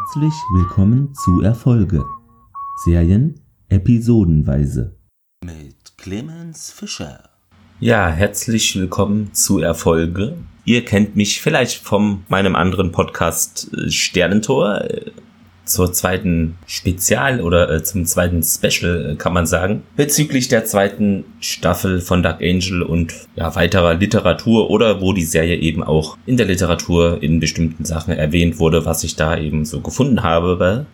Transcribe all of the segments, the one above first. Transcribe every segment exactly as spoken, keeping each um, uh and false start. Herzlich willkommen zu Erfolge. Serien episodenweise. Mit Clemens Fischer. Ja, herzlich willkommen zu Erfolge. Ihr kennt mich vielleicht von meinem anderen Podcast Sternentor. Zur zweiten Spezial oder zum zweiten Special kann man sagen. Bezüglich der zweiten Staffel von Dark Angel und ja, weiterer Literatur oder wo die Serie eben auch in der Literatur in bestimmten Sachen erwähnt wurde, was ich da eben so gefunden habe.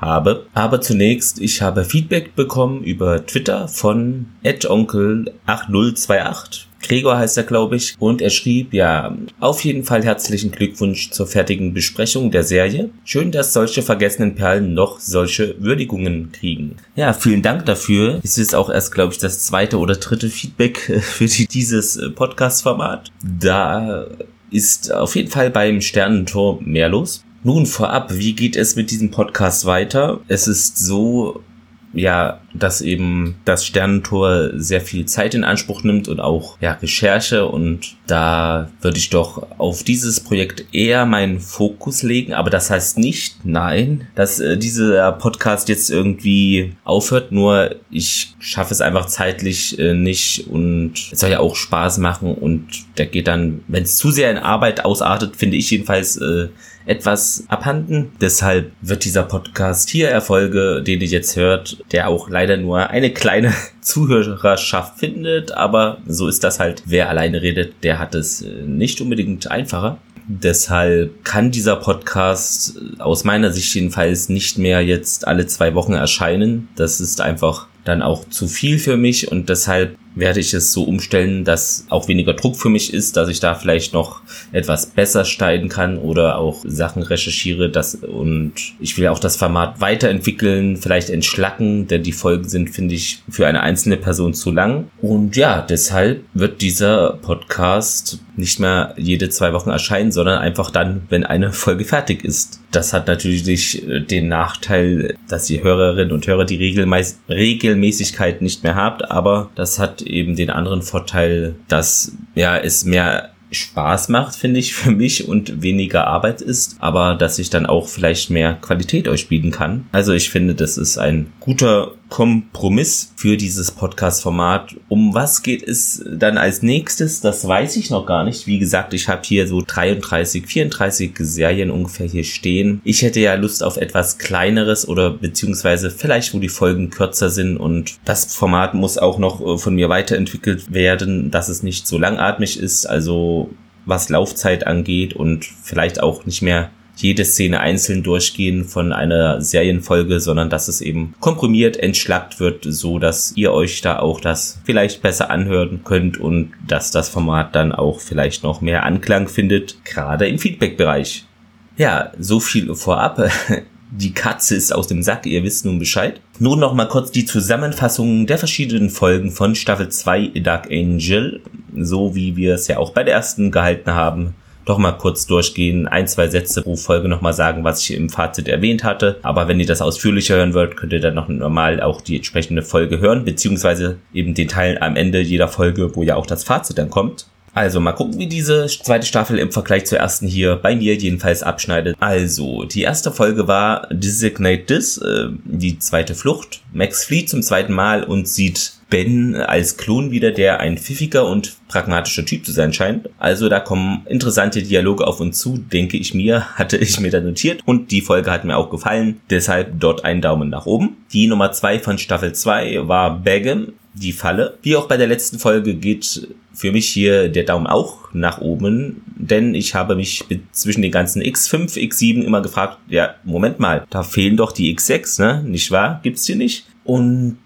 habe. Aber zunächst, ich habe Feedback bekommen über Twitter von at onkel acht null zwei acht. Gregor heißt er, glaube ich. Und er schrieb, ja, auf jeden Fall herzlichen Glückwunsch zur fertigen Besprechung der Serie. Schön, dass solche vergessenen Perlen noch solche Würdigungen kriegen. Ja, vielen Dank dafür. Es ist auch erst, glaube ich, das zweite oder dritte Feedback für dieses Podcast-Format. Da ist auf jeden Fall beim Sternentor mehr los. Nun vorab, wie geht es mit diesem Podcast weiter? Es ist so... ja, dass eben das Sternentor sehr viel Zeit in Anspruch nimmt und auch, ja, Recherche, und da würde ich doch auf dieses Projekt eher meinen Fokus legen, aber das heißt nicht, nein, dass äh, dieser Podcast jetzt irgendwie aufhört, nur ich schaffe es einfach zeitlich äh, nicht, und es soll ja auch Spaß machen, und der geht dann, wenn es zu sehr in Arbeit ausartet, finde ich jedenfalls, äh, etwas abhanden. Deshalb wird dieser Podcast hier Erfolge, den ihr jetzt hört, der auch leider nur eine kleine Zuhörerschaft findet, aber so ist das halt. Wer alleine redet, der hat es nicht unbedingt einfacher. Deshalb kann dieser Podcast aus meiner Sicht jedenfalls nicht mehr jetzt alle zwei Wochen erscheinen. Das ist einfach dann auch zu viel für mich, und deshalb werde ich es so umstellen, dass auch weniger Druck für mich ist, dass ich da vielleicht noch etwas besser schneiden kann oder auch Sachen recherchiere. Das, und ich will auch das Format weiterentwickeln, vielleicht entschlacken, denn die Folgen sind, finde ich, für eine einzelne Person zu lang. Und ja, deshalb wird dieser Podcast nicht mehr jede zwei Wochen erscheinen, sondern einfach dann, wenn eine Folge fertig ist. Das hat natürlich den Nachteil, dass die Hörerinnen und Hörer die Regelmeis- Regelmäßigkeit nicht mehr habt, aber das hat eben den anderen Vorteil, dass ja es mehr Spaß macht, finde ich, für mich, und weniger Arbeit ist, aber dass ich dann auch vielleicht mehr Qualität euch bieten kann. Also ich finde, das ist ein guter Kompromiss für dieses Podcast-Format. Um was geht es dann als nächstes? Das weiß ich noch gar nicht. Wie gesagt, ich habe hier so dreiunddreißig, vierunddreißig Serien ungefähr hier stehen. Ich hätte ja Lust auf etwas Kleineres oder beziehungsweise vielleicht, wo die Folgen kürzer sind, und das Format muss auch noch von mir weiterentwickelt werden, dass es nicht so langatmig ist, also was Laufzeit angeht, und vielleicht auch nicht mehr jede Szene einzeln durchgehen von einer Serienfolge, sondern dass es eben komprimiert, entschlackt wird, so dass ihr euch da auch das vielleicht besser anhören könnt und dass das Format dann auch vielleicht noch mehr Anklang findet, gerade im Feedback-Bereich. Ja, so viel vorab. Die Katze ist aus dem Sack, ihr wisst nun Bescheid. Nun nochmal kurz die Zusammenfassung der verschiedenen Folgen von Staffel zwei Dark Angel, so wie wir es ja auch bei der ersten gehalten haben. Doch mal kurz durchgehen, ein, zwei Sätze pro Folge nochmal sagen, was ich im Fazit erwähnt hatte. Aber wenn ihr das ausführlicher hören wollt, könnt ihr dann noch normal auch die entsprechende Folge hören, beziehungsweise eben den Teil am Ende jeder Folge, wo ja auch das Fazit dann kommt. Also mal gucken, wie diese zweite Staffel im Vergleich zur ersten hier bei mir jedenfalls abschneidet. Also, die erste Folge war Designate This, äh, die zweite Flucht. Max flieht zum zweiten Mal und sieht Ben als Klon wieder, der ein pfiffiger und pragmatischer Typ zu sein scheint. Also da kommen interessante Dialoge auf uns zu, denke ich mir, hatte ich mir da notiert. Und die Folge hat mir auch gefallen, deshalb dort einen Daumen nach oben. Die Nummer zwei von Staffel zwei war Begum, die Falle. Wie auch bei der letzten Folge geht für mich hier der Daumen auch nach oben, denn ich habe mich zwischen den ganzen X fünf, X sieben immer gefragt, ja, Moment mal, da fehlen doch die X sechs, ne? Nicht wahr? Gibt's hier nicht? Und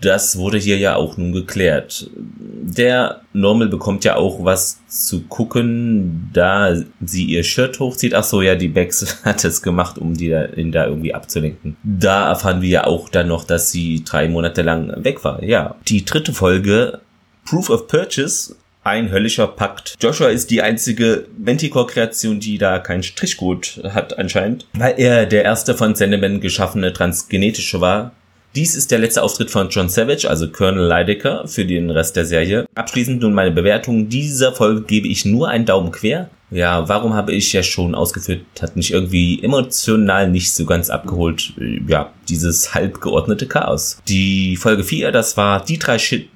das wurde hier ja auch nun geklärt. Der Normal bekommt ja auch was zu gucken, da sie ihr Shirt hochzieht. Ach so, ja, die Bex hat es gemacht, um die da, ihn da irgendwie abzulenken. Da erfahren wir ja auch dann noch, dass sie drei Monate lang weg war. Ja, die dritte Folge, Proof of Purchase, ein höllischer Pakt. Joshua ist die einzige Manticore-Kreation, die da keinen Strichcode hat anscheinend, weil er der erste von Sandman geschaffene transgenetische war. Dies ist der letzte Auftritt von John Savage, also Colonel Leidecker, für den Rest der Serie. Abschließend nun meine Bewertung. Dieser Folge gebe ich nur einen Daumen quer. Ja, warum habe ich ja schon ausgeführt, hat mich irgendwie emotional nicht so ganz abgeholt, ja, dieses halb geordnete Chaos. Die Folge vier, das war die drei, Schri-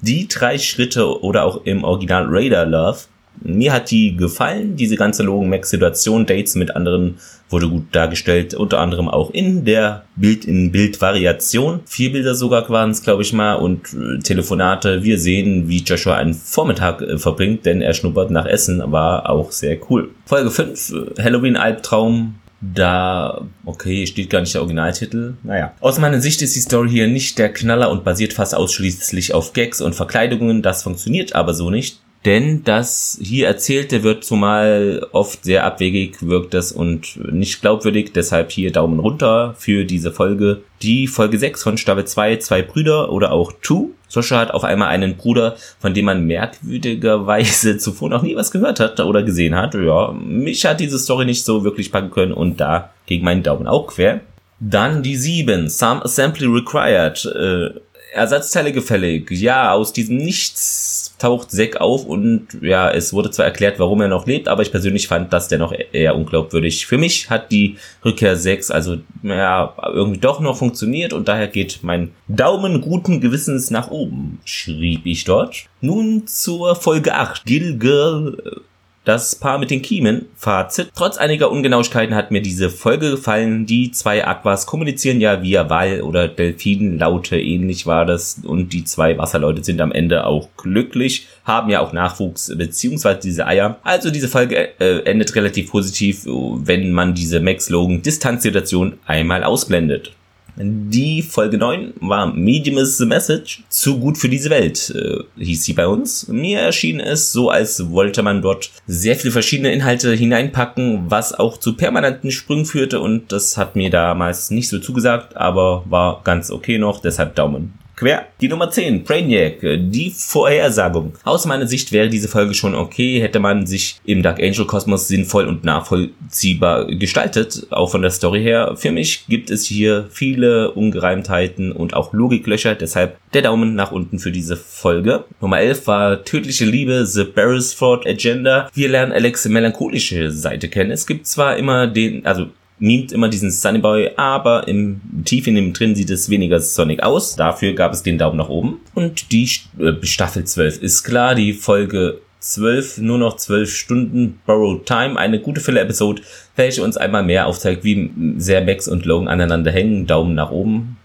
die drei Schritte oder auch im Original Radar Love. Mir hat die gefallen, diese ganze Logan-Max-Situation, Dates mit anderen wurde gut dargestellt, unter anderem auch in der Bild-in-Bild-Variation. Vier Bilder sogar waren es, glaube ich mal, und äh, Telefonate. Wir sehen, wie Joshua einen Vormittag äh, verbringt, denn er schnuppert nach Essen, war auch sehr cool. Folge fünf, äh, Halloween-Albtraum. Da, okay, steht gar nicht der Originaltitel. Naja. Aus meiner Sicht ist die Story hier nicht der Knaller und basiert fast ausschließlich auf Gags und Verkleidungen. Das funktioniert aber so nicht. Denn das hier Erzählte wird zumal oft sehr abwegig, wirkt das und nicht glaubwürdig. Deshalb hier Daumen runter für diese Folge. Die Folge sechs von Staffel zwei, zwei Brüder oder auch Two. Joshua hat auf einmal einen Bruder, von dem man merkwürdigerweise zuvor noch nie was gehört hat oder gesehen hat. Ja, mich hat diese Story nicht so wirklich packen können und da ging mein Daumen auch quer. Dann die sieben, Some Assembly Required, äh, Ersatzteile gefällig. Ja, aus diesem Nichts taucht Zack auf und ja, es wurde zwar erklärt, warum er noch lebt, aber ich persönlich fand das dennoch eher unglaubwürdig. Für mich hat die Rückkehr Zacks also ja irgendwie doch noch funktioniert und daher geht mein Daumen guten Gewissens nach oben, schrieb ich dort. Nun zur Folge acht, Gill Girl, das Paar mit den Kiemen, Fazit. Trotz einiger Ungenauigkeiten hat mir diese Folge gefallen. Die zwei Aquas kommunizieren ja via Wal- oder Delfinlaute, ähnlich war das. Und die zwei Wasserleute sind am Ende auch glücklich, haben ja auch Nachwuchs, beziehungsweise diese Eier. Also diese Folge äh, endet relativ positiv, wenn man diese Max-Logan-Distanz-Situation einmal ausblendet. Die Folge neun war Medium is the Message, zu gut für diese Welt, äh, hieß sie bei uns. Mir erschien es so, als wollte man dort sehr viele verschiedene Inhalte hineinpacken, was auch zu permanenten Sprüngen führte und das hat mir damals nicht so zugesagt, aber war ganz okay noch, deshalb Daumen quer. Die Nummer zehn, Brainiac, die Vorhersagung. Aus meiner Sicht wäre diese Folge schon okay, hätte man sich im Dark Angel Kosmos sinnvoll und nachvollziehbar gestaltet, auch von der Story her. Für mich gibt es hier viele Ungereimtheiten und auch Logiklöcher, deshalb der Daumen nach unten für diese Folge. Nummer elf war Tödliche Liebe, The Berrisford Agenda. Wir lernen Alex' melancholische Seite kennen. Es gibt zwar immer den, also mimt immer diesen Sunnyboy, aber im tief in dem drin sieht es weniger Sonic aus. Dafür gab es den Daumen nach oben. Und die äh, Staffel zwölf ist klar, die Folge zwölf, nur noch zwölf Stunden, Borrowed Time, eine gute Filler-Episode, welche uns einmal mehr aufzeigt, wie sehr Max und Logan aneinander hängen. Daumen nach oben.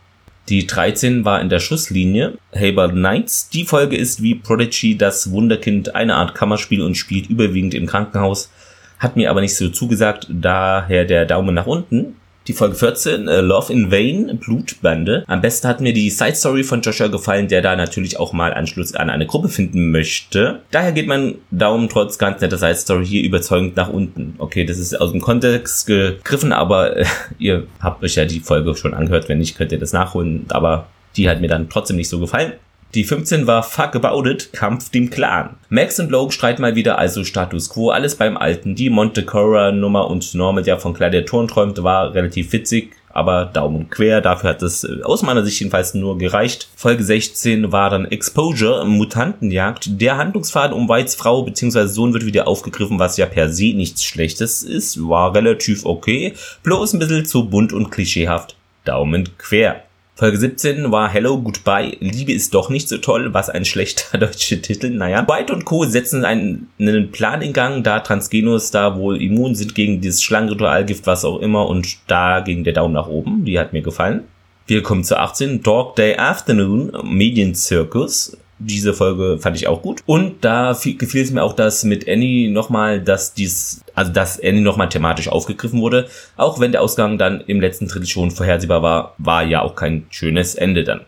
Die dreizehn war in der Schusslinie, Haber Knights. Die Folge ist wie Prodigy, das Wunderkind, eine Art Kammerspiel und spielt überwiegend im Krankenhaus. Hat mir aber nicht so zugesagt, daher der Daumen nach unten. Die Folge vierzehn, äh, Love in Vain, Blutbande. Am besten hat mir die Side-Story von Joshua gefallen, der da natürlich auch mal Anschluss an eine Gruppe finden möchte. Daher geht mein Daumen trotz ganz netter Side-Story hier überzeugend nach unten. Okay, das ist aus dem Kontext gegriffen, aber äh, ihr habt euch ja die Folge schon angehört. Wenn nicht, könnt ihr das nachholen. Aber die hat mir dann trotzdem nicht so gefallen. Die fünfzehn war Fuck About it, Kampf dem Clan. Max und Logan streiten mal wieder, also Status Quo, alles beim Alten. Die Manticore-Nummer und Normal, der von Gladiatoren träumt, war relativ witzig, aber Daumen quer. Dafür hat es aus meiner Sicht jedenfalls nur gereicht. Folge sechzehn war dann Exposure, Mutantenjagd. Der Handlungsfaden um Whites Frau bzw. Sohn wird wieder aufgegriffen, was ja per se nichts Schlechtes ist. War relativ okay, bloß ein bisschen zu bunt und klischeehaft. Daumen quer. Folge siebzehn war Hello, Goodbye, Liebe ist doch nicht so toll, was ein schlechter deutscher Titel, naja. White und Co. setzen einen, einen Plan in Gang, da Transgenos da wohl immun sind gegen dieses Schlangenritualgift, was auch immer, und da ging der Daumen nach oben, die hat mir gefallen. Wir kommen zu achtzehn, Dog Day Afternoon, Mediencircus. Diese Folge fand ich auch gut. Und da gefiel es mir auch, dass mit Annie nochmal, dass dies, also dass Annie nochmal thematisch aufgegriffen wurde. Auch wenn der Ausgang dann im letzten Drittel schon vorhersehbar war, war ja auch kein schönes Ende dann.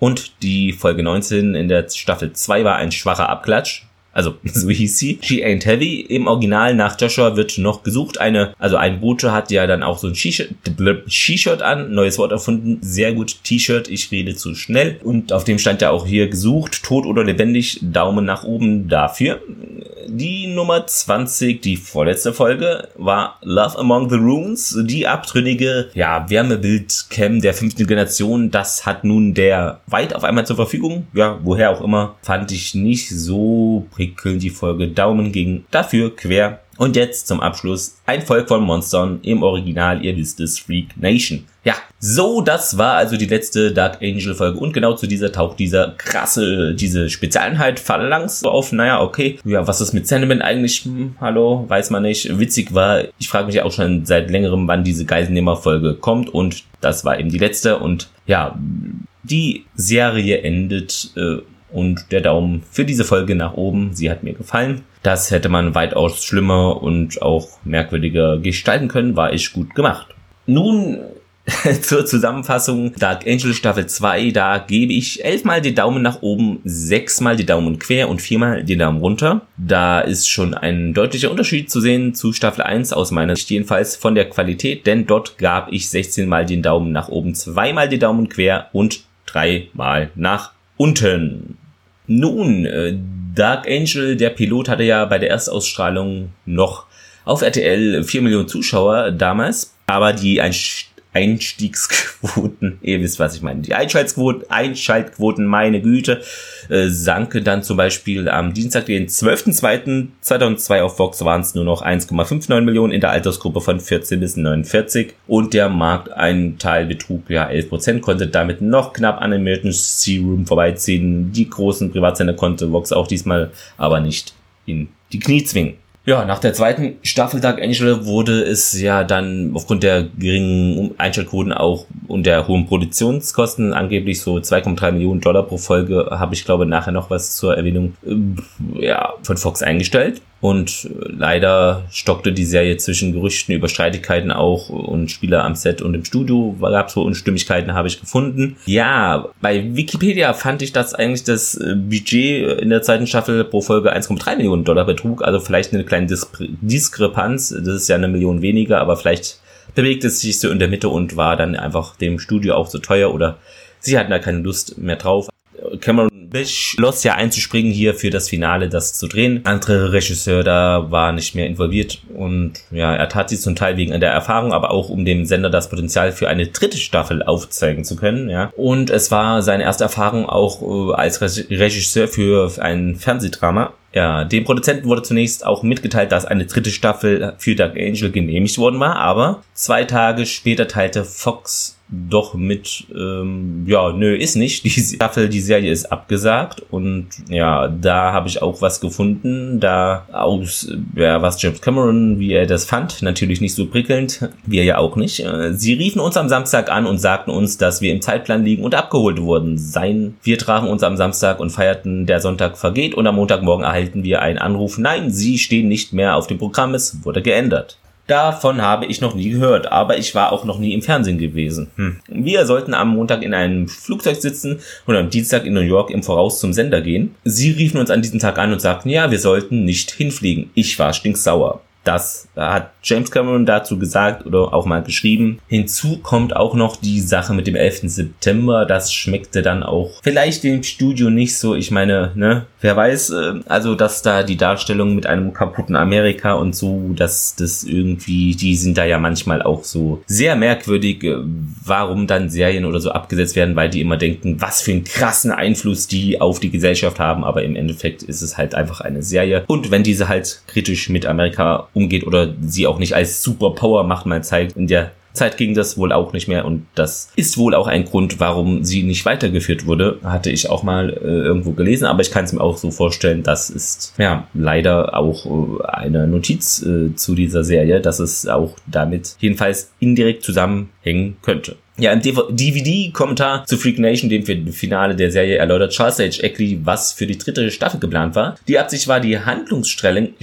Und die Folge neunzehn in der Staffel zwei war ein schwacher Abklatsch. Also, so hieß sie. She Ain't Heavy. Im Original nach Joshua wird noch gesucht. Eine, also ein Bote hat ja dann auch so ein She-Shirt an. Neues Wort erfunden. Sehr gut. T-Shirt. Ich rede zu schnell. Und auf dem stand ja auch hier gesucht. Tot oder lebendig. Daumen nach oben dafür. Die Nummer zwanzig, die vorletzte Folge, war Love Among the Runes. Die abtrünnige, ja, Wärmebild-Cam der fünften Generation. Das hat nun der White auf einmal zur Verfügung. Ja, woher auch immer. Fand ich nicht so prickelnd die Folge. Daumen ging dafür quer. Und jetzt zum Abschluss ein Volk von Monstern, im Original, ihr wisst es, Freak Nation. Ja, so, das war also die letzte Dark Angel Folge und genau zu dieser taucht dieser krasse, diese Spezialeinheit Phalanx auf. Naja, okay, ja, was ist mit Sentiment eigentlich? Hm, hallo, weiß man nicht. Witzig war, ich frage mich ja auch schon seit längerem, wann diese Geiselnehmer-Folge kommt und das war eben die letzte und ja, die Serie endet äh, und der Daumen für diese Folge nach oben, sie hat mir gefallen. Das hätte man weitaus schlimmer und auch merkwürdiger gestalten können, war echt gut gemacht. Nun zur Zusammenfassung Dark Angel Staffel zwei, da gebe ich elfmal den Daumen nach oben, sechsmal den Daumen quer und viermal den Daumen runter. Da ist schon ein deutlicher Unterschied zu sehen zu Staffel eins, aus meiner Sicht jedenfalls von der Qualität, denn dort gab ich sechzehnmal den Daumen nach oben, zweimal den Daumen quer und dreimal nach unten. Nun, äh, Dark Angel, der Pilot, hatte ja bei der Erstausstrahlung noch auf R T L vier Millionen Zuschauer damals, aber die Einstiegsquoten, ihr wisst, was ich meine, die Einschaltquoten, Einschaltquoten, meine Güte, äh, sanken dann zum Beispiel am Dienstag, den zwölften zweiten zweitausendzwei auf Vox waren es nur noch eins Komma neunundfünfzig Millionen in der Altersgruppe von vierzehn bis neunundvierzig und der Markteinteil betrug ja elf Prozent, konnte damit noch knapp an Emergency Room vorbeiziehen. Die großen Privatsender konnte Vox auch diesmal aber nicht in die Knie zwingen. Ja, nach der zweiten Staffel Dark Angel wurde es ja dann aufgrund der geringen Einschaltquoten auch und der hohen Produktionskosten angeblich so zwei Komma drei Millionen Dollar pro Folge, habe ich glaube nachher noch was zur Erwähnung, ja, von Fox eingestellt. Und leider stockte die Serie zwischen Gerüchten über Streitigkeiten auch und Spieler am Set und im Studio gab es wohl Unstimmigkeiten, habe ich gefunden. Ja, bei Wikipedia fand ich, dass eigentlich das Budget in der zweiten Staffel pro Folge eins Komma drei Millionen Dollar betrug, also vielleicht eine kleine Diskre- Diskrepanz, das ist ja eine Million weniger, aber vielleicht bewegte es sich so in der Mitte und war dann einfach dem Studio auch zu teuer oder sie hatten da keine Lust mehr drauf. Cameron beschloss ja einzuspringen hier für das Finale, das zu drehen. Andere Regisseur da war nicht mehr involviert und ja, er tat sie zum Teil wegen der Erfahrung, aber auch um dem Sender das Potenzial für eine dritte Staffel aufzeigen zu können, ja. Und es war seine erste Erfahrung auch äh, als Regisseur für ein Fernsehdrama. Ja, dem Produzenten wurde zunächst auch mitgeteilt, dass eine dritte Staffel für Dark Angel genehmigt worden war, aber zwei Tage später teilte Fox doch mit, ähm, ja, nö, ist nicht. Die Staffel, die Serie ist abgesagt und ja, da habe ich auch was gefunden, da aus, ja, was James Cameron, wie er das fand, natürlich nicht so prickelnd, wir ja auch nicht. Sie riefen uns am Samstag an und sagten uns, dass wir im Zeitplan liegen und abgeholt wurden. Sein, wir trafen uns am Samstag und feierten, der Sonntag vergeht und am Montagmorgen erhalten wir einen Anruf. Nein, sie stehen nicht mehr auf dem Programm, es wurde geändert. Davon habe ich noch nie gehört, aber ich war auch noch nie im Fernsehen gewesen. Hm. Wir sollten am Montag in einem Flugzeug sitzen und am Dienstag in New York im Voraus zum Sender gehen. Sie riefen uns an diesem Tag an und sagten, ja, wir sollten nicht hinfliegen. Ich war stinksauer. Das hat James Cameron dazu gesagt oder auch mal geschrieben. Hinzu kommt auch noch die Sache mit dem elften September. Das schmeckte dann auch vielleicht dem Studio nicht so. Ich meine, ne, wer weiß. Also, dass da die Darstellung mit einem kaputten Amerika und so, dass das irgendwie, die sind da ja manchmal auch so sehr merkwürdig, warum dann Serien oder so abgesetzt werden, weil die immer denken, was für einen krassen Einfluss die auf die Gesellschaft haben. Aber im Endeffekt ist es halt einfach eine Serie. Und wenn diese halt kritisch mit Amerika umgeht oder sie auch nicht als Superpower macht, man zeigt, in der Zeit ging das wohl auch nicht mehr und das ist wohl auch ein Grund, warum sie nicht weitergeführt wurde, hatte ich auch mal äh, irgendwo gelesen, aber ich kann es mir auch so vorstellen, das ist ja leider auch äh, eine Notiz äh, zu dieser Serie, dass es auch damit jedenfalls indirekt zusammenhängen könnte. Ja, im D V D-Kommentar zu Freak Nation, dem Finale der Serie, erläutert Charles H. Eckley, was für die dritte Staffel geplant war. Die Absicht war, die Handlungsstränge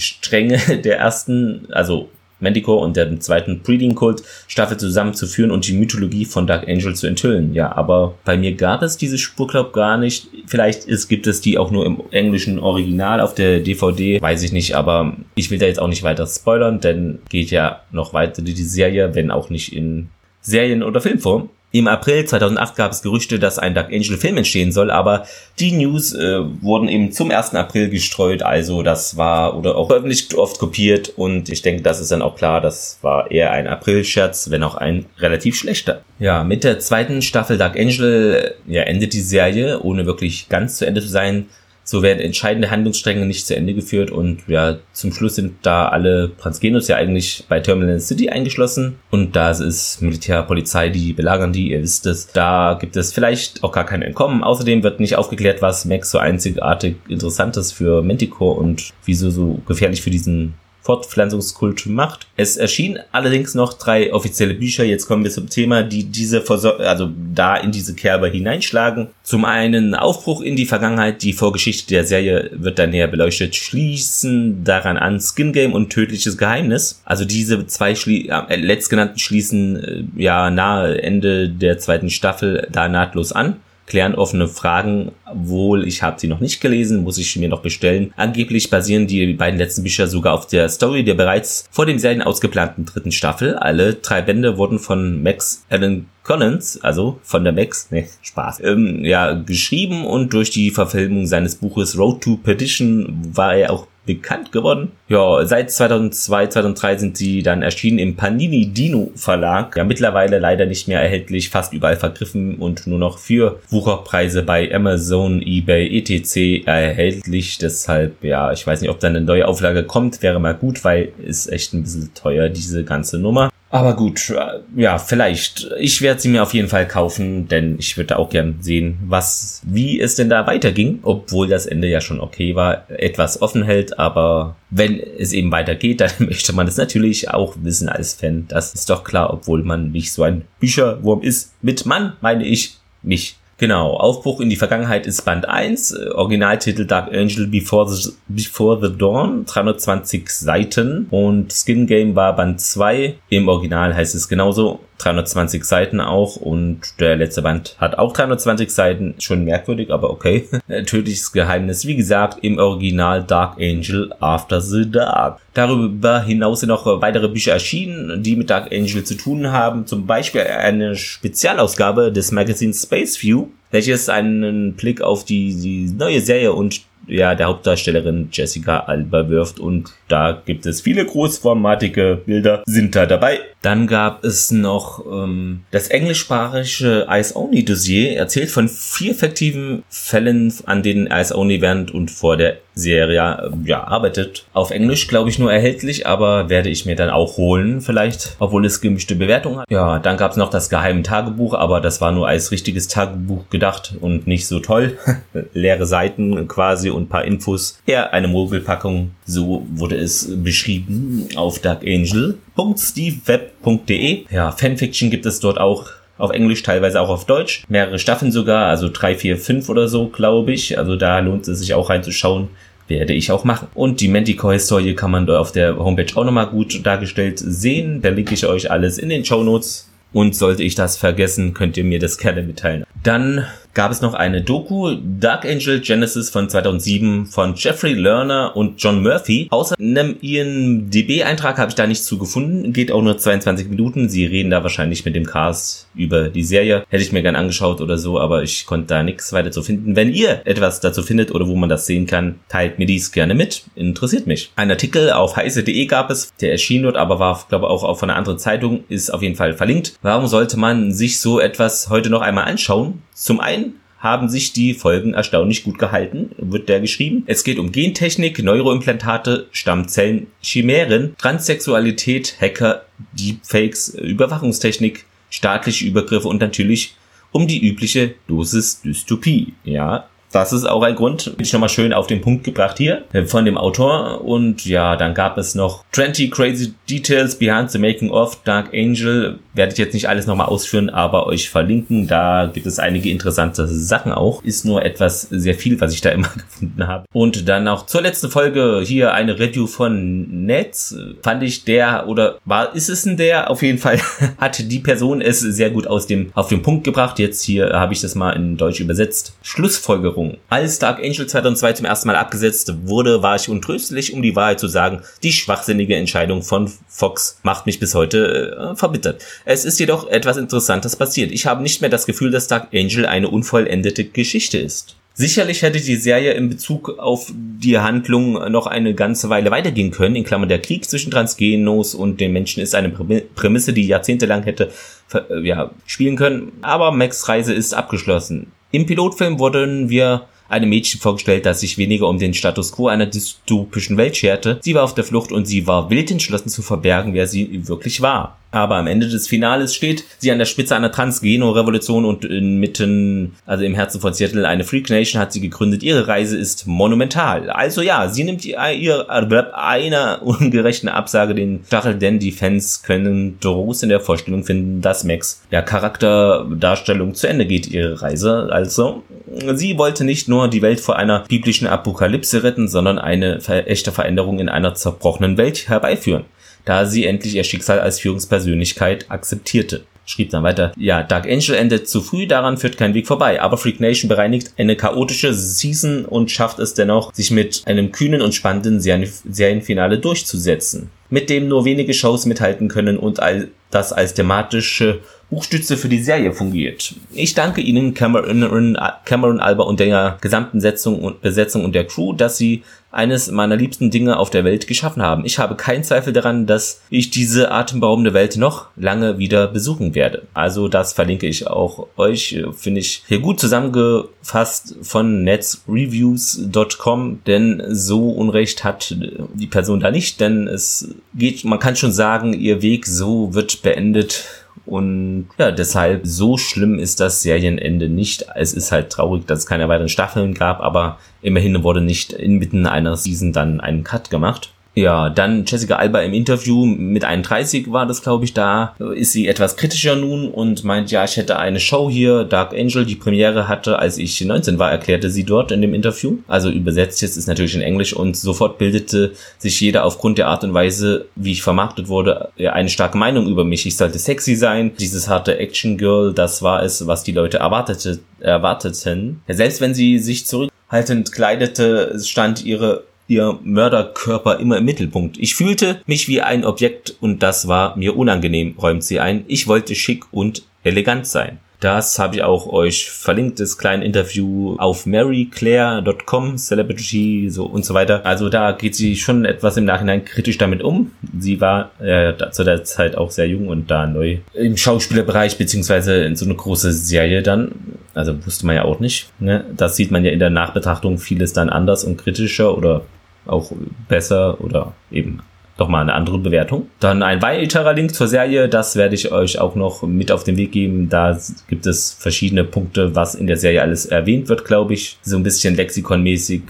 der ersten, also Manticore und der zweiten Breeding-Cult-Staffel zusammenzuführen und die Mythologie von Dark Angel zu enthüllen. Ja, aber bei mir gab es diese Spur, glaub, gar nicht. Vielleicht ist, gibt es die auch nur im englischen Original auf der D V D, weiß ich nicht, aber ich will da jetzt auch nicht weiter spoilern, denn geht ja noch weiter die Serie, wenn auch nicht in Serien- oder Filmform. Im April zweitausendacht gab es Gerüchte, dass ein Dark Angel Film entstehen soll, aber die News äh, wurden eben zum ersten April gestreut, also das war oder auch öffentlich oft kopiert und ich denke, das ist dann auch klar, das war eher ein April-Scherz, wenn auch ein relativ schlechter. Ja, mit der zweiten Staffel Dark Angel ja, endet die Serie, ohne wirklich ganz zu Ende zu sein. So werden entscheidende Handlungsstränge nicht zu Ende geführt und ja, zum Schluss sind da alle Transgenos ja eigentlich bei Terminal City eingeschlossen und da ist Militär, Polizei, die belagern die, ihr wisst es, da gibt es vielleicht auch gar kein Entkommen. Außerdem wird nicht aufgeklärt, was Max so einzigartig Interessantes für Manticore und wieso so gefährlich für diesen Fortpflanzungskult macht. Es erschienen allerdings noch drei offizielle Bücher, jetzt kommen wir zum Thema, die diese Versor- also da in diese Kerbe hineinschlagen. Zum einen Aufbruch in die Vergangenheit, die Vorgeschichte der Serie wird da näher beleuchtet, schließen daran an Skin Game und Tödliches Geheimnis. Also diese zwei Schlie- äh, letztgenannten schließen äh, ja nahe Ende der zweiten Staffel da nahtlos an. Klären offene Fragen, wohl ich habe sie noch nicht gelesen, muss ich mir noch bestellen. Angeblich basieren die beiden letzten Bücher sogar auf der Story der bereits vor dem Serien ausgeplanten dritten Staffel. Alle drei Bände wurden von Max Allen Collins, also von der Max, ne, Spaß, ähm, ja, geschrieben und durch die Verfilmung seines Buches Road to Perdition war er auch bekannt geworden. Ja, seit zweitausendzwei, zweitausenddrei sind sie dann erschienen im Panini Dino Verlag. Ja, mittlerweile leider nicht mehr erhältlich, fast überall vergriffen und nur noch für Wucherpreise bei Amazon, eBay, et cetera erhältlich. Deshalb, ja, ich weiß nicht, ob da eine neue Auflage kommt, wäre mal gut, weil ist echt ein bisschen teuer, diese ganze Nummer. Aber gut, ja, vielleicht. Ich werde sie mir auf jeden Fall kaufen, denn ich würde auch gern sehen, was, wie es denn da weiterging, obwohl das Ende ja schon okay war, etwas offen hält, aber wenn es eben weitergeht, dann möchte man das natürlich auch wissen als Fan. Das ist doch klar, obwohl man nicht so ein Bücherwurm ist. Mit Mann meine ich nicht. Genau, Aufbruch in die Vergangenheit ist Band eins, Originaltitel Dark Angel Before the, Before the Dawn, dreihundertzwanzig Seiten und Skin Game war Band zwei, im Original heißt es genauso, dreihundertzwanzig Seiten auch und der letzte Band hat auch dreihundertzwanzig Seiten, schon merkwürdig, aber okay. Tödliches Geheimnis, wie gesagt, im Original Dark Angel After the Dark. Darüber hinaus sind noch weitere Bücher erschienen, die mit Dark Angel zu tun haben, zum Beispiel eine Spezialausgabe des Magazins Space View, welches einen Blick auf die, die neue Serie und ja, der Hauptdarstellerin Jessica Alba wirft und da gibt es viele großformatige Bilder, sind da dabei. Dann gab es noch ähm, das englischsprachige Eyes-Only-Dossier, erzählt von vier fiktiven Fällen, an denen Eyes-Only während und vor der Serie ja, arbeitet. Auf Englisch, glaube ich, nur erhältlich, aber werde ich mir dann auch holen vielleicht, obwohl es gemischte Bewertungen hat. Ja, dann gab es noch das geheime Tagebuch, aber das war nur als richtiges Tagebuch gedacht und nicht so toll. Leere Seiten quasi und ein paar Infos. Ja, eine Mogelpackung, so wurde es beschrieben auf dark angel punkt steve web punkt de. Ja, Fanfiction gibt es dort auch auf Englisch, teilweise auch auf Deutsch. Mehrere Staffeln sogar, also drei, vier, fünf oder so, glaube ich. Also da lohnt es sich auch reinzuschauen. Werde ich auch machen. Und die Manticore-Historie kann man auf der Homepage auch nochmal gut dargestellt sehen. Da verlinke ich euch alles in den Shownotes. Und sollte ich das vergessen, könnt ihr mir das gerne mitteilen. Dann gab es noch eine Doku, Dark Angel Genesis von zweitausendsieben von Jeffrey Lerner und John Murphy. Außer einem I M D B-Eintrag habe ich da nichts zu gefunden. Geht auch nur zweiundzwanzig Minuten. Sie reden da wahrscheinlich mit dem Cast über die Serie. Hätte ich mir gern angeschaut oder so, aber ich konnte da nichts weiter zu finden. Wenn ihr etwas dazu findet oder wo man das sehen kann, teilt mir dies gerne mit. Interessiert mich. Ein Artikel auf heise punkt de gab es. Der erschien dort, aber war, glaube ich, auch von einer anderen Zeitung. Ist auf jeden Fall verlinkt. Warum sollte man sich so etwas heute noch einmal anschauen? Zum einen haben sich die Folgen erstaunlich gut gehalten, wird da geschrieben. Es geht um Gentechnik, Neuroimplantate, Stammzellen, Chimären, Transsexualität, Hacker, Deepfakes, Überwachungstechnik, staatliche Übergriffe und natürlich um die übliche Dosis Dystopie. Ja, das ist auch ein Grund. Bin ich nochmal schön auf den Punkt gebracht hier von dem Autor. Und ja, dann gab es noch zwanzig Crazy Details Behind the Making of Dark Angel. Werde ich jetzt nicht alles nochmal ausführen, aber euch verlinken. Da gibt es einige interessante Sachen auch. Ist nur etwas sehr viel, was ich da immer gefunden habe. Und dann auch zur letzten Folge hier eine Review von Netz. Fand ich der, oder war, ist es denn der? Auf jeden Fall hat die Person es sehr gut aus dem, auf den Punkt gebracht. Jetzt hier habe ich das mal in Deutsch übersetzt. Schlussfolgerung. Als Dark Angel zweitausendzwei zum ersten Mal abgesetzt wurde, war ich untröstlich, um die Wahrheit zu sagen. Die schwachsinnige Entscheidung von Fox macht mich bis heute äh, verbittert. Es ist jedoch etwas Interessantes passiert. Ich habe nicht mehr das Gefühl, dass Dark Angel eine unvollendete Geschichte ist. Sicherlich hätte die Serie in Bezug auf die Handlung noch eine ganze Weile weitergehen können. In Klammern, der Krieg zwischen Transgenos und den Menschen ist eine Prämisse, die jahrzehntelang hätte ja, spielen können. Aber Max' Reise ist abgeschlossen. Im Pilotfilm wurden wir einem Mädchen vorgestellt, das sich weniger um den Status quo einer dystopischen Welt scherte. Sie war auf der Flucht und sie war wild entschlossen zu verbergen, wer sie wirklich war. Aber am Ende des Finales steht sie an der Spitze einer Transgeno-Revolution und inmitten, also im Herzen von Seattle, eine Freak Nation hat sie gegründet. Ihre Reise ist monumental. Also ja, sie nimmt ihr einer ungerechten Absage den Stachel, denn die Fans können Trost in der Vorstellung finden, dass Max der Charakterdarstellung zu Ende geht, ihre Reise. Also, sie wollte nicht nur die Welt vor einer biblischen Apokalypse retten, sondern eine echte Veränderung in einer zerbrochenen Welt herbeiführen, da sie endlich ihr Schicksal als Führungspersönlichkeit akzeptierte. Schrieb dann weiter, ja, Dark Angel endet zu früh, daran führt kein Weg vorbei, aber Freak Nation bereinigt eine chaotische Season und schafft es dennoch, sich mit einem kühnen und spannenden Serien- Serienfinale durchzusetzen, mit dem nur wenige Shows mithalten können und all das als thematische Buchstütze für die Serie fungiert. Ich danke Ihnen, Cameron, Cameron Alba und der gesamten Setzung und Besetzung und der Crew, dass Sie eines meiner liebsten Dinge auf der Welt geschaffen haben. Ich habe keinen Zweifel daran, dass ich diese atemberaubende Welt noch lange wieder besuchen werde. Also das verlinke ich auch euch, finde ich hier gut zusammengefasst von netzreviews Punkt com, denn so Unrecht hat die Person da nicht, denn es geht, man kann schon sagen, ihr Weg so wird beendet. Und ja, deshalb, so schlimm ist das Serienende nicht. Es ist halt traurig, dass es keine weiteren Staffeln gab, aber immerhin wurde nicht inmitten einer Season dann einen Cut gemacht. Ja, dann Jessica Alba im Interview mit einunddreißig war das, glaube ich, da ist sie etwas kritischer nun und meint, ja, ich hätte eine Show hier, Dark Angel, die Premiere hatte, als ich neunzehn war, erklärte sie dort in dem Interview. Also übersetzt jetzt ist natürlich in Englisch und sofort bildete sich jeder aufgrund der Art und Weise, wie ich vermarktet wurde, eine starke Meinung über mich. Ich sollte sexy sein, dieses harte Action Girl, das war es, was die Leute erwartete, erwarteten. Ja, selbst wenn sie sich zurückhaltend kleidete, stand ihre ihr Mörderkörper immer im Mittelpunkt. Ich fühlte mich wie ein Objekt und das war mir unangenehm, räumt sie ein. Ich wollte schick und elegant sein. Das habe ich auch euch verlinkt, das kleine Interview auf maryclaire Punkt com, Celebrity so und so weiter. Also da geht sie schon etwas im Nachhinein kritisch damit um. Sie war äh, zu der Zeit auch sehr jung und da neu im Schauspielerbereich, beziehungsweise in so eine große Serie dann. Also wusste man ja auch nicht, ne? Das sieht man ja in der Nachbetrachtung vieles dann anders und kritischer oder auch besser oder eben doch mal eine andere Bewertung. Dann ein weiterer Link zur Serie, das werde ich euch auch noch mit auf den Weg geben. Da gibt es verschiedene Punkte, was in der Serie alles erwähnt wird, glaube ich. So ein bisschen lexikonmäßig,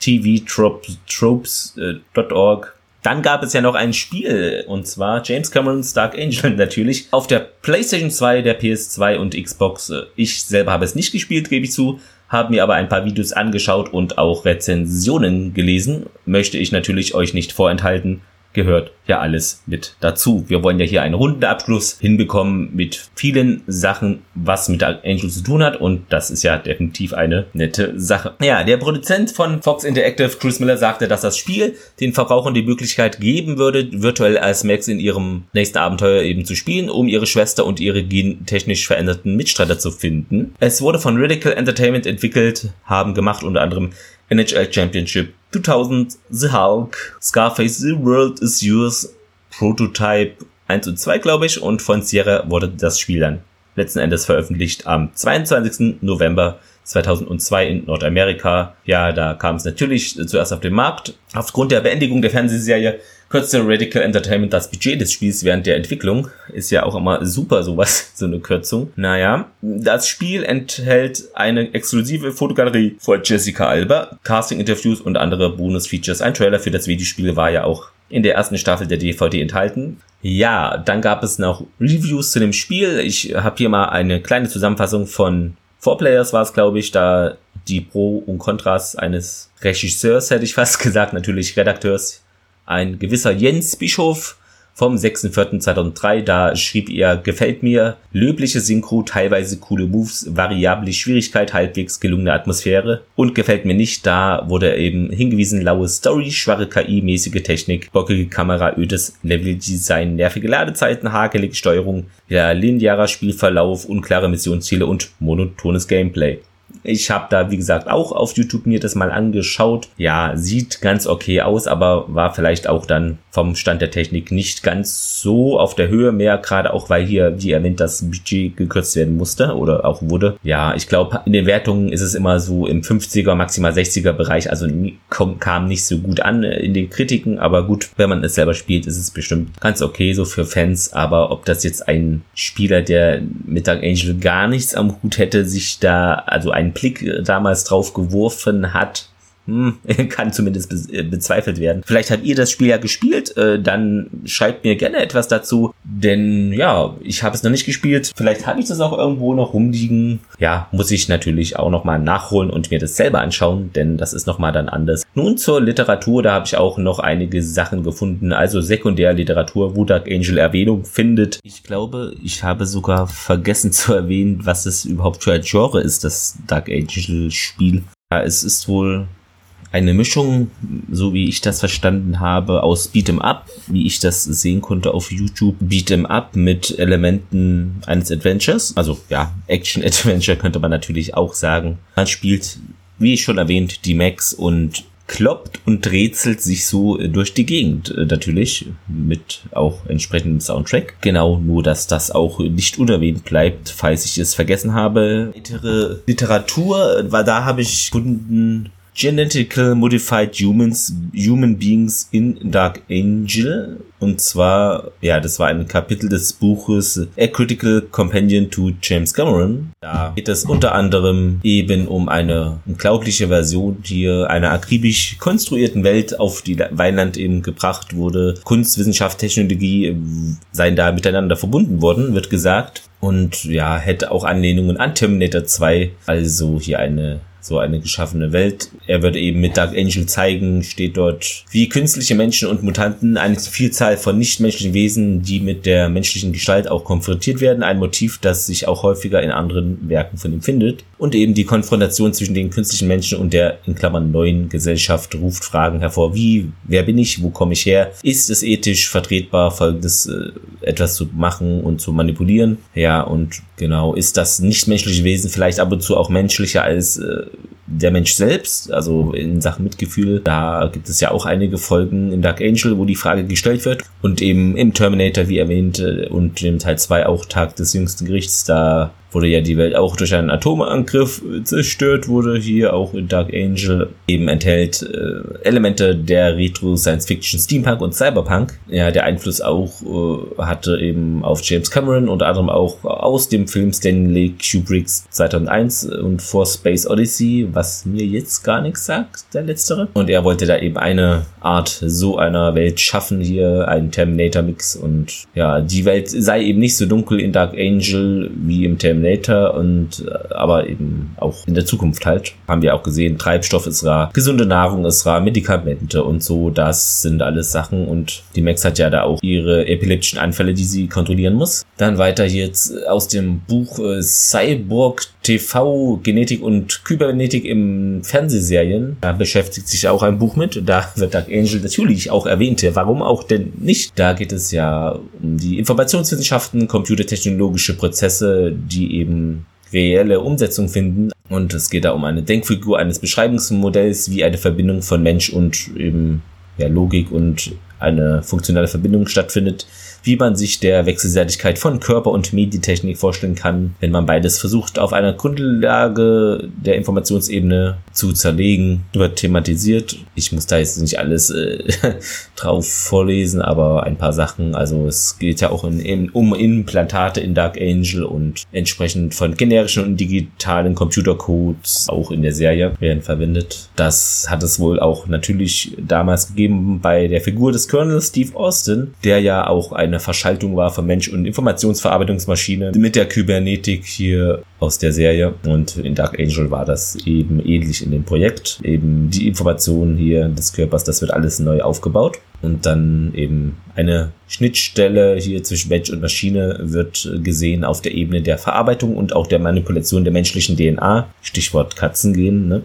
T V Tropes Tropes Punkt org. Dann gab es ja noch ein Spiel, und zwar James Camerons Dark Angel natürlich, auf der PlayStation zwei, der P S zwei und Xbox. Ich selber habe es nicht gespielt, gebe ich zu, habe mir aber ein paar Videos angeschaut und auch Rezensionen gelesen. Möchte ich natürlich euch nicht vorenthalten. Gehört ja alles mit dazu. Wir wollen ja hier einen runden Abschluss hinbekommen mit vielen Sachen, was mit Dark Angel zu tun hat und das ist ja definitiv eine nette Sache. Ja, der Produzent von Fox Interactive, Chris Miller, sagte, dass das Spiel den Verbrauchern die Möglichkeit geben würde, virtuell als Max in ihrem nächsten Abenteuer eben zu spielen, um ihre Schwester und ihre gentechnisch veränderten Mitstreiter zu finden. Es wurde von Radical Entertainment entwickelt, haben gemacht unter anderem N H L Championship zweitausend, The Hulk, Scarface, The World Is Yours, Prototype eins und zwei, glaube ich, und von Sierra wurde das Spiel dann letzten Endes veröffentlicht am zweiundzwanzigsten November zweitausendzwei in Nordamerika. Ja, da kam es natürlich zuerst auf den Markt. Aufgrund der Beendigung der Fernsehserie kürzte Radical Entertainment das Budget des Spiels während der Entwicklung. Ist ja auch immer super sowas, so eine Kürzung. Naja, das Spiel enthält eine exklusive Fotogalerie von Jessica Alba, Casting-Interviews und andere Bonus-Features. Ein Trailer für das Videospiel war ja auch in der ersten Staffel der D V D enthalten. Ja, dann gab es noch Reviews zu dem Spiel. Ich habe hier mal eine kleine Zusammenfassung von Four Players war es, glaube ich, da die Pro und Kontras eines Regisseurs, hätte ich fast gesagt, natürlich Redakteurs, ein gewisser Jens Bischof vom sechster vierter zweitausenddrei, da schrieb er, gefällt mir, löbliche Synchro, teilweise coole Moves, variable Schwierigkeit, halbwegs gelungene Atmosphäre und gefällt mir nicht, da wurde eben hingewiesen, laue Story, schwache K I, mäßige Technik, bockige Kamera, ödes Leveldesign, nervige Ladezeiten, hakelige Steuerung, ja, linearer Spielverlauf, unklare Missionsziele und monotones Gameplay. Ich habe da, wie gesagt, auch auf YouTube mir das mal angeschaut. Ja, sieht ganz okay aus, aber war vielleicht auch dann vom Stand der Technik nicht ganz so auf der Höhe mehr, gerade auch, weil hier, wie erwähnt, das Budget gekürzt werden musste oder auch wurde. Ja, ich glaube, in den Wertungen ist es immer so im fünfziger, maximal sechziger Bereich, also kam nicht so gut an in den Kritiken, aber gut, wenn man es selber spielt, ist es bestimmt ganz okay, so für Fans, aber ob das jetzt ein Spieler, der mit Dark Angel gar nichts am Hut hätte, sich da, also einen Blick damals drauf geworfen hat, kann zumindest bezweifelt werden. Vielleicht habt ihr das Spiel ja gespielt, dann schreibt mir gerne etwas dazu, denn ja, ich habe es noch nicht gespielt, vielleicht habe ich das auch irgendwo noch rumliegen. Ja, muss ich natürlich auch nochmal nachholen und mir das selber anschauen, denn das ist nochmal dann anders. Nun zur Literatur, da habe ich auch noch einige Sachen gefunden, also Sekundärliteratur, wo Dark Angel Erwähnung findet. Ich glaube, ich habe sogar vergessen zu erwähnen, was es überhaupt für ein Genre ist, das Dark Angel Spiel. Ja, es ist wohl eine Mischung, so wie ich das verstanden habe, aus Beat'em Up, wie ich das sehen konnte auf YouTube. Beat'em Up mit Elementen eines Adventures, also ja, Action-Adventure könnte man natürlich auch sagen. Man spielt, wie schon erwähnt, die Max und kloppt und rätselt sich so durch die Gegend, natürlich, mit auch entsprechendem Soundtrack. Genau, nur dass das auch nicht unerwähnt bleibt, falls ich es vergessen habe. Weitere Literatur, weil da habe ich gefunden, Genetically Modified Humans, Human Beings in Dark Angel. Und zwar, ja, das war ein Kapitel des Buches A Critical Companion to James Cameron. Da geht es unter anderem eben um eine unglaubliche Version, die einer akribisch konstruierten Welt auf die Weinland eben gebracht wurde. Kunst, Wissenschaft, Technologie seien da miteinander verbunden worden, wird gesagt. Und ja, hätte auch Anlehnungen an Terminator zwei, also hier eine so eine geschaffene Welt. Er würde eben mit Dark Angel zeigen, steht dort, wie künstliche Menschen und Mutanten, eine Vielzahl von nichtmenschlichen Wesen, die mit der menschlichen Gestalt auch konfrontiert werden, ein Motiv, das sich auch häufiger in anderen Werken von ihm findet. Und eben die Konfrontation zwischen den künstlichen Menschen und der, in Klammern, neuen Gesellschaft ruft Fragen hervor, wie, wer bin ich, wo komme ich her, ist es ethisch vertretbar, folgendes äh, etwas zu machen und zu manipulieren. Ja, und genau, ist das nichtmenschliche Wesen vielleicht ab und zu auch menschlicher als äh, der Mensch selbst, also in Sachen Mitgefühl, da gibt es ja auch einige Folgen in Dark Angel, wo die Frage gestellt wird und eben im Terminator, wie erwähnt, und im Teil zwei auch Tag des jüngsten Gerichts, da wurde ja die Welt auch durch einen Atomangriff zerstört, wurde hier auch in Dark Angel eben enthält äh, Elemente der Retro-Science-Fiction, Steampunk und Cyberpunk. Ja, der Einfluss auch äh, hatte eben auf James Cameron, unter anderem auch aus dem Film Stanley Kubricks zweitausendeins und For Space Odyssey, was mir jetzt gar nichts sagt, der letztere. Und er wollte da eben eine Art so einer Welt schaffen, hier einen Terminator-Mix, und ja, die Welt sei eben nicht so dunkel in Dark Angel wie im Terminator. Later und aber eben auch in der Zukunft halt. Haben wir auch gesehen, Treibstoff ist rar, gesunde Nahrung ist rar, Medikamente und so, das sind alles Sachen, und die Max hat ja da auch ihre epileptischen Anfälle, die sie kontrollieren muss. Dann weiter jetzt aus dem Buch äh, Cyborg T V, Genetik und Kybernetik im Fernsehserien. Da beschäftigt sich auch ein Buch mit, da wird Dark Angel natürlich auch erwähnte. Warum auch denn nicht? Da geht es ja um die Informationswissenschaften, computertechnologische Prozesse, die die eben reelle Umsetzung finden. Und es geht da um eine Denkfigur eines Beschreibungsmodells, wie eine Verbindung von Mensch und eben ja, Logik und eine funktionale Verbindung stattfindet, wie man sich der Wechselseitigkeit von Körper- und Medientechnik vorstellen kann, wenn man beides versucht, auf einer Grundlage der Informationsebene zu zerlegen, wird thematisiert. Ich muss da jetzt nicht alles äh, drauf vorlesen, aber ein paar Sachen. Also es geht ja auch in, in, um Implantate in Dark Angel und entsprechend von generischen und digitalen Computercodes auch in der Serie werden verwendet. Das hat es wohl auch natürlich damals gegeben bei der Figur des Colonel Steve Austin, der ja auch eine Verschaltung war von Mensch und Informationsverarbeitungsmaschine mit der Kybernetik hier aus der Serie. Und in Dark Angel war das eben ähnlich in dem Projekt. Eben die Informationen hier des Körpers, das wird alles neu aufgebaut. Und dann eben eine Schnittstelle hier zwischen Mensch und Maschine wird gesehen auf der Ebene der Verarbeitung und auch der Manipulation der menschlichen D N A. Stichwort Katzengehen, ne?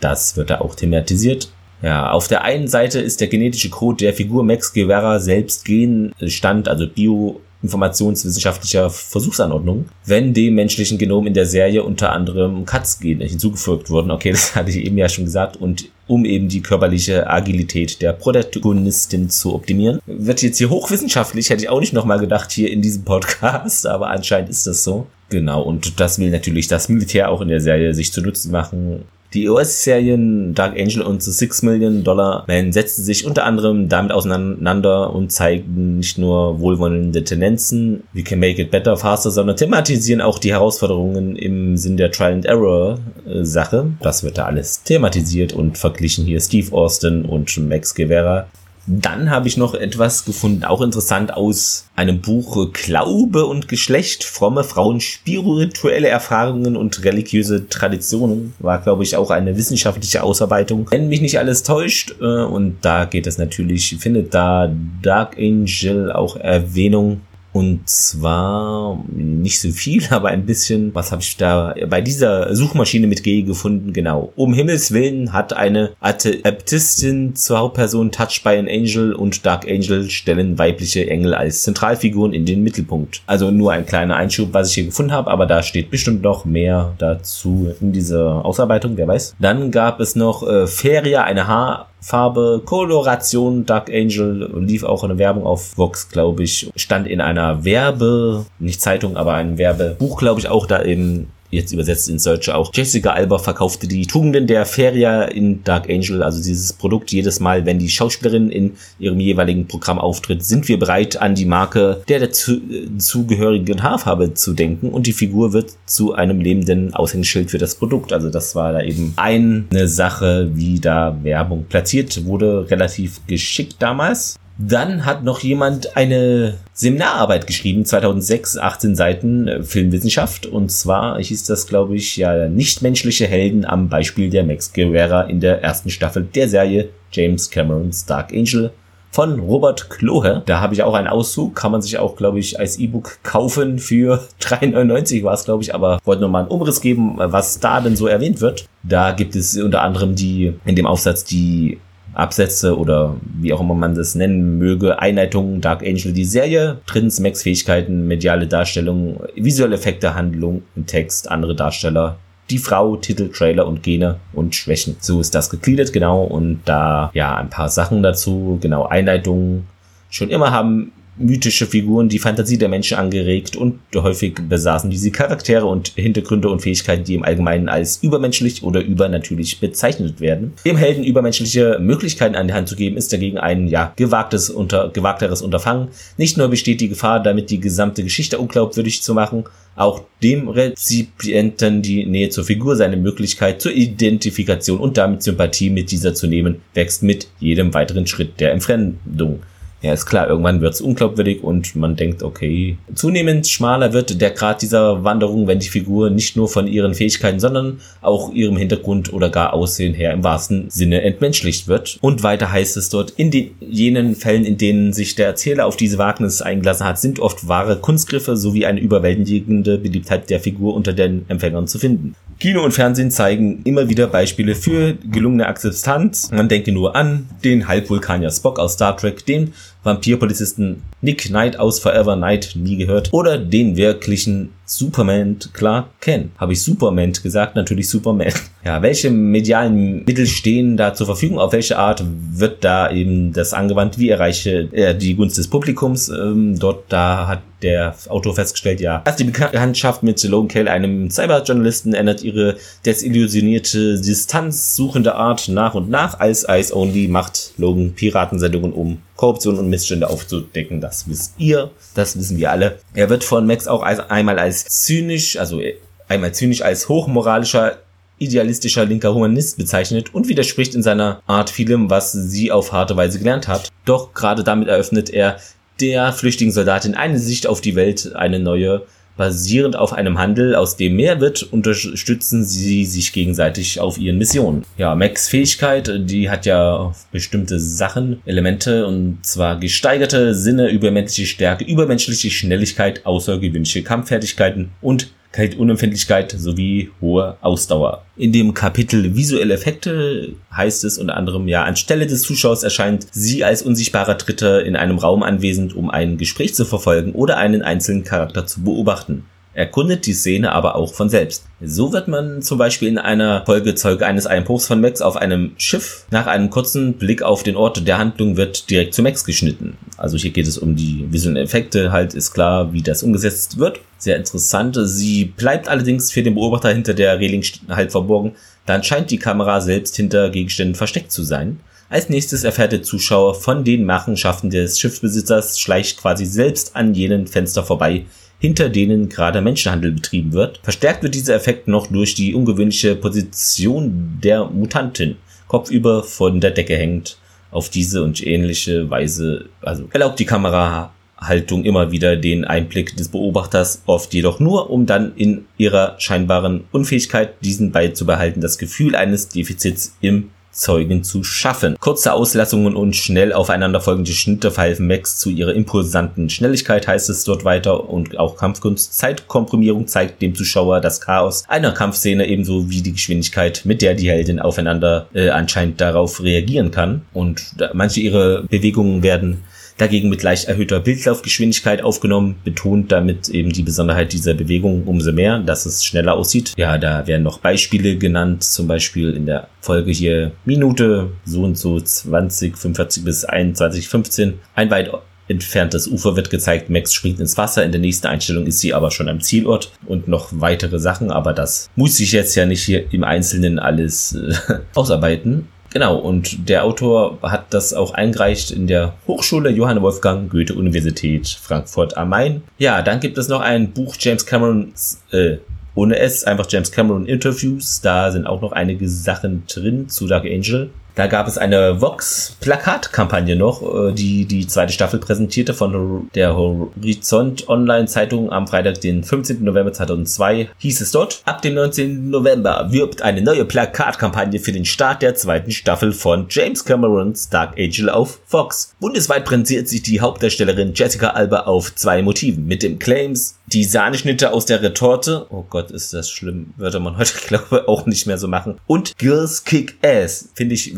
Das wird da auch thematisiert. Ja, auf der einen Seite ist der genetische Code der Figur Max Guevara selbst Genstand, also Bio- informationswissenschaftlicher Versuchsanordnung, wenn dem menschlichen Genom in der Serie unter anderem Katz-Gene hinzugefügt wurden. Okay, das hatte ich eben ja schon gesagt. Und um eben die körperliche Agilität der Protagonistin zu optimieren. Wird jetzt hier hochwissenschaftlich, hätte ich auch nicht nochmal gedacht hier in diesem Podcast, aber anscheinend ist das so. Genau, und das will natürlich das Militär auch in der Serie sich zunutze machen. Die U S-Serien Dark Angel und The Six Million Dollar Man setzten sich unter anderem damit auseinander und zeigten nicht nur wohlwollende Tendenzen, we can make it better, faster, sondern thematisieren auch die Herausforderungen im Sinn der Trial-and-Error-Sache. Das wird da alles thematisiert und verglichen hier Steve Austin und Max Guevara. Dann habe ich noch etwas gefunden, auch interessant, aus einem Buch Glaube und Geschlecht, fromme Frauen, spirituelle Erfahrungen und religiöse Traditionen. War, glaube ich, auch eine wissenschaftliche Ausarbeitung. Wenn mich nicht alles täuscht, und da geht es natürlich, findet da Dark Angel auch Erwähnung. Und zwar nicht so viel, aber ein bisschen. Was habe ich da bei dieser Suchmaschine mit G gefunden? Genau. Um Himmels Willen hat eine Adeptistin zur Hauptperson Touched by an Angel und Dark Angel stellen weibliche Engel als Zentralfiguren in den Mittelpunkt. Also nur ein kleiner Einschub, was ich hier gefunden habe, aber da steht bestimmt noch mehr dazu in dieser Ausarbeitung, wer weiß. Dann gab es noch äh, Feria, eine Haar- Farbe, Koloration, Dark Angel, lief auch eine Werbung auf Vox, glaube ich, stand in einer Werbe, nicht Zeitung, aber einem Werbebuch, glaube ich, auch da eben, jetzt übersetzt ins Deutsche auch. Jessica Alba verkaufte die Tugenden der Feria in Dark Angel, also dieses Produkt, jedes Mal, wenn die Schauspielerin in ihrem jeweiligen Programm auftritt, sind wir bereit, an die Marke der dazu, äh, zugehörigen Haarfarbe zu denken und die Figur wird zu einem lebenden Aushängeschild für das Produkt. Also das war da eben eine Sache, wie da Werbung platziert wurde, relativ geschickt damals. Dann hat noch jemand eine Seminararbeit geschrieben, zweitausendsechs, achtzehn Seiten, Filmwissenschaft. Und zwar hieß das, glaube ich, ja, nichtmenschliche Helden am Beispiel der Max Guevara in der ersten Staffel der Serie James Camerons Dark Angel von Robert Klohe. Da habe ich auch einen Auszug, kann man sich auch, glaube ich, als E-Book kaufen für drei neunundneunzig war es, glaube ich, aber wollte nur mal einen Umriss geben, was da denn so erwähnt wird. Da gibt es unter anderem die, in dem Aufsatz die Absätze oder wie auch immer man das nennen möge, Einleitungen, Dark Angel, die Serie, drittens Max Fähigkeiten, mediale Darstellung, visuelle Effekte, Handlung, Text, andere Darsteller, die Frau, Titel, Trailer und Gene und Schwächen. So ist das gegliedert, genau, und da ja ein paar Sachen dazu, genau, Einleitungen, schon immer haben mythische Figuren die Fantasie der Menschen angeregt und häufig besaßen diese Charaktere und Hintergründe und Fähigkeiten, die im Allgemeinen als übermenschlich oder übernatürlich bezeichnet werden. Dem Helden übermenschliche Möglichkeiten an die Hand zu geben, ist dagegen ein, ja, gewagtes unter, gewagteres Unterfangen. Nicht nur besteht die Gefahr, damit die gesamte Geschichte unglaubwürdig zu machen, auch dem Rezipienten die Nähe zur Figur, seine Möglichkeit zur Identifikation und damit Sympathie mit dieser zu nehmen, wächst mit jedem weiteren Schritt der Entfremdung. Ja, ist klar, irgendwann wird's unglaubwürdig und man denkt, okay. Zunehmend schmaler wird der Grad dieser Wanderung, wenn die Figur nicht nur von ihren Fähigkeiten, sondern auch ihrem Hintergrund oder gar Aussehen her im wahrsten Sinne entmenschlicht wird. Und weiter heißt es dort, in den, jenen Fällen, in denen sich der Erzähler auf diese Wagnis eingelassen hat, sind oft wahre Kunstgriffe sowie eine überwältigende Beliebtheit der Figur unter den Empfängern zu finden. Kino und Fernsehen zeigen immer wieder Beispiele für gelungene Akzeptanz. Man denke nur an den Halbvulkanier Spock aus Star Trek, den Vampirpolizisten Nick Knight aus Forever Knight, nie gehört, oder den wirklichen Superman Clark Kent. Habe ich Superman gesagt? Natürlich Superman. Ja, welche medialen Mittel stehen da zur Verfügung? Auf welche Art wird da eben das angewandt? Wie erreiche er die Gunst des Publikums? Ähm, dort, da hat der Autor festgestellt, ja, erst die Bekanntschaft mit Logan Kell, einem Cyberjournalisten, ändert ihre desillusionierte, distanzsuchende Art nach und nach. Als Eyes Only macht Logan Piratensendungen, um Korruption und Missstände aufzudecken. Das wisst ihr, das wissen wir alle. Er wird von Max auch als, einmal als zynisch, also einmal zynisch als hochmoralischer, idealistischer linker Humanist bezeichnet und widerspricht in seiner Art vielem, was sie auf harte Weise gelernt hat. Doch gerade damit eröffnet er der flüchtigen Soldatin eine Sicht auf die Welt, eine neue, basierend auf einem Handel, aus dem mehr wird, unterstützen sie sich gegenseitig auf ihren Missionen. Ja, Max Fähigkeit, die hat ja bestimmte Sachen, Elemente, und zwar gesteigerte Sinne, übermenschliche Stärke, übermenschliche Schnelligkeit, außergewöhnliche Kampffertigkeiten und Kaltunempfindlichkeit sowie hohe Ausdauer. In dem Kapitel visuelle Effekte heißt es unter anderem, ja, anstelle des Zuschauers erscheint sie als unsichtbarer Dritter in einem Raum anwesend, um ein Gespräch zu verfolgen oder einen einzelnen Charakter zu beobachten. Erkundet die Szene aber auch von selbst. So wird man zum Beispiel in einer Folge Zeuge eines Einbruchs von Max auf einem Schiff. Nach einem kurzen Blick auf den Ort der Handlung wird direkt zu Max geschnitten. Also hier geht es um die visuellen Effekte, halt ist klar, wie das umgesetzt wird. Sehr interessant. Sie bleibt allerdings für den Beobachter hinter der Reling halt verborgen, dann scheint die Kamera selbst hinter Gegenständen versteckt zu sein. Als nächstes erfährt der Zuschauer von den Machenschaften des Schiffsbesitzers, schleicht quasi selbst an jenen Fenster vorbei, hinter denen gerade Menschenhandel betrieben wird. Verstärkt wird dieser Effekt noch durch die ungewöhnliche Position der Mutantin, kopfüber von der Decke hängend. Auf diese und ähnliche Weise, also erlaubt die Kamerahaltung immer wieder den Einblick des Beobachters, oft jedoch nur, um dann in ihrer scheinbaren Unfähigkeit, diesen beizubehalten, das Gefühl eines Defizits im Zeugen zu schaffen. Kurze Auslassungen und schnell aufeinanderfolgende Schnitte verhelfen Max zu ihrer impulsanten Schnelligkeit, heißt es dort weiter, und auch Kampfkunst. Zeitkomprimierung zeigt dem Zuschauer das Chaos einer Kampfszene ebenso wie die Geschwindigkeit, mit der die Heldin aufeinander äh, anscheinend darauf reagieren kann. Und manche ihrer Bewegungen werden dagegen mit leicht erhöhter Bildlaufgeschwindigkeit aufgenommen, betont damit eben die Besonderheit dieser Bewegung umso mehr, dass es schneller aussieht. Ja, da werden noch Beispiele genannt, zum Beispiel in der Folge hier Minute so und so zwanzig fünfundvierzig bis einundzwanzig fünfzehn. Ein weit entferntes Ufer wird gezeigt, Max springt ins Wasser, in der nächsten Einstellung ist sie aber schon am Zielort und noch weitere Sachen, aber das muss ich jetzt ja nicht hier im Einzelnen alles äh, ausarbeiten. Genau, und der Autor hat das auch eingereicht in der Hochschule Johann Wolfgang Goethe-Universität Frankfurt am Main. Ja, dann gibt es noch ein Buch James Camerons, äh, ohne S, einfach James Cameron Interviews. Da sind auch noch einige Sachen drin zu Dark Angel. Da gab es eine Vox-Plakatkampagne noch, die die zweite Staffel präsentierte von der Horizont Online-Zeitung am Freitag, den fünfzehnten November zweitausendzwei, hieß es dort: Ab dem neunzehnten November wirbt eine neue Plakatkampagne für den Start der zweiten Staffel von James Camerons Dark Angel auf Fox. Bundesweit präsentiert sich die Hauptdarstellerin Jessica Alba auf zwei Motiven, mit dem Claims: Die Sahneschnitte aus der Retorte, oh Gott, ist das schlimm, würde man heute, glaube ich, auch nicht mehr so machen. Und Girls Kick Ass, finde ich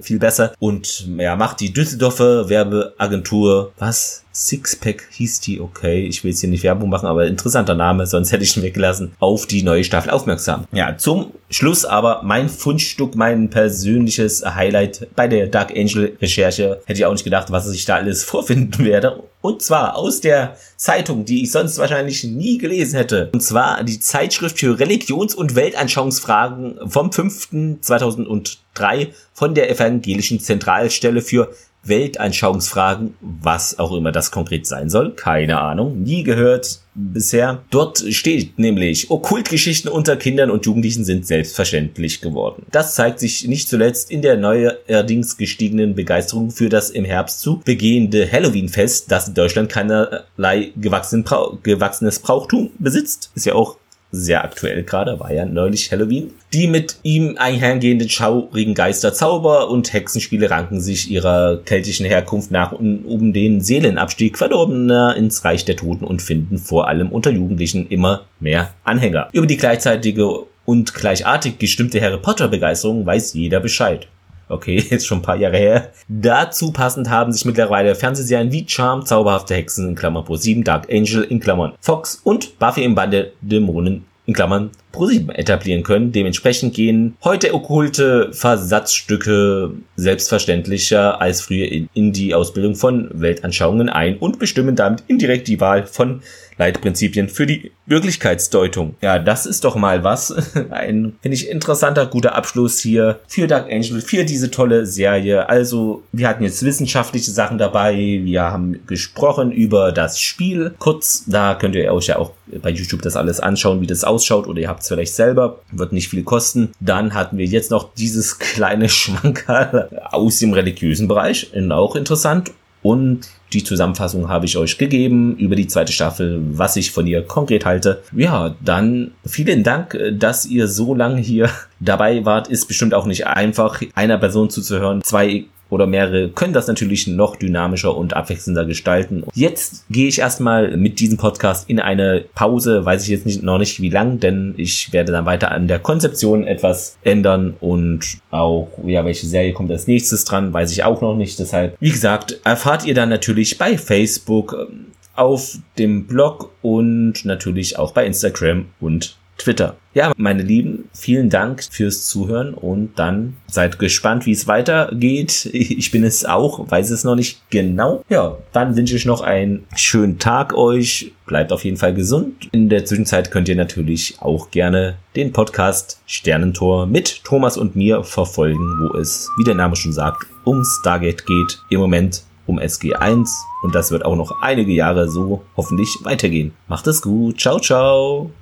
viel besser. Und ja, macht die Düsseldorfer Werbeagentur, was? Sixpack hieß die, okay, ich will jetzt hier nicht Werbung machen, aber interessanter Name, sonst hätte ich ihn weggelassen, auf die neue Staffel aufmerksam. Ja, zum Schluss aber mein Fundstück, mein persönliches Highlight bei der Dark Angel Recherche. Hätte ich auch nicht gedacht, was ich da alles vorfinden werde. Und zwar aus der Zeitung, die ich sonst wahrscheinlich nie gelesen hätte. Und zwar die Zeitschrift für Religions- und Weltanschauungsfragen vom fünften zweitausenddrei von der Evangelischen Zentralstelle für Weltanschauungsfragen, was auch immer das konkret sein soll, keine Ahnung, nie gehört bisher. Dort steht nämlich, Okkultgeschichten unter Kindern und Jugendlichen sind selbstverständlich geworden. Das zeigt sich nicht zuletzt in der neuerdings gestiegenen Begeisterung für das im Herbst zu begehende Halloween-Fest, das in Deutschland keinerlei gewachsenes Brauchtum besitzt. Ist ja auch sehr aktuell gerade, war ja neulich Halloween. Die mit ihm einhergehenden schaurigen Geister, Zauber und Hexenspiele ranken sich ihrer keltischen Herkunft nach um den Seelenabstieg Verdorbener ins Reich der Toten und finden vor allem unter Jugendlichen immer mehr Anhänger. Über die gleichzeitige und gleichartig gestimmte Harry Potter Begeisterung weiß jeder Bescheid. Okay, jetzt schon ein paar Jahre her. Dazu passend haben sich mittlerweile Fernsehserien wie Charm, Zauberhafte Hexen, in Klammern ProSieben, Dark Angel, in Klammern Fox und Buffy im Bann der Dämonen, in Klammern ProSieben, etablieren können. Dementsprechend gehen heute okkulte Versatzstücke selbstverständlicher als früher in die Ausbildung von Weltanschauungen ein und bestimmen damit indirekt die Wahl von Leitprinzipien für die Wirklichkeitsdeutung. Ja, das ist doch mal was. Ein, finde ich, interessanter, guter Abschluss hier für Dark Angel, für diese tolle Serie. Also, wir hatten jetzt wissenschaftliche Sachen dabei. Wir haben gesprochen über das Spiel. Kurz, da könnt ihr euch ja auch bei YouTube das alles anschauen, wie das ausschaut. Oder ihr habt es vielleicht selber. Wird nicht viel kosten. Dann hatten wir jetzt noch dieses kleine Schmankerl aus dem religiösen Bereich. Auch interessant. Und die Zusammenfassung habe ich euch gegeben über die zweite Staffel, was ich von ihr konkret halte. Ja, dann vielen Dank, dass ihr so lange hier dabei wart. Ist bestimmt auch nicht einfach, einer Person zuzuhören, zwei oder mehrere können das natürlich noch dynamischer und abwechselnder gestalten. Jetzt gehe ich erstmal mit diesem Podcast in eine Pause, weiß ich jetzt nicht, noch nicht wie lang, denn ich werde dann weiter an der Konzeption etwas ändern und auch, ja, welche Serie kommt als nächstes dran, weiß ich auch noch nicht. Deshalb, wie gesagt, erfahrt ihr dann natürlich bei Facebook, auf dem Blog und natürlich auch bei Instagram und Twitter. Ja, meine Lieben, vielen Dank fürs Zuhören und dann seid gespannt, wie es weitergeht. Ich bin es auch, weiß es noch nicht genau. Ja, dann wünsche ich noch einen schönen Tag euch. Bleibt auf jeden Fall gesund. In der Zwischenzeit könnt ihr natürlich auch gerne den Podcast Sternentor mit Thomas und mir verfolgen, wo es, wie der Name schon sagt, um Stargate geht. Im Moment um S G eins und das wird auch noch einige Jahre so hoffentlich weitergehen. Macht es gut. Ciao, ciao.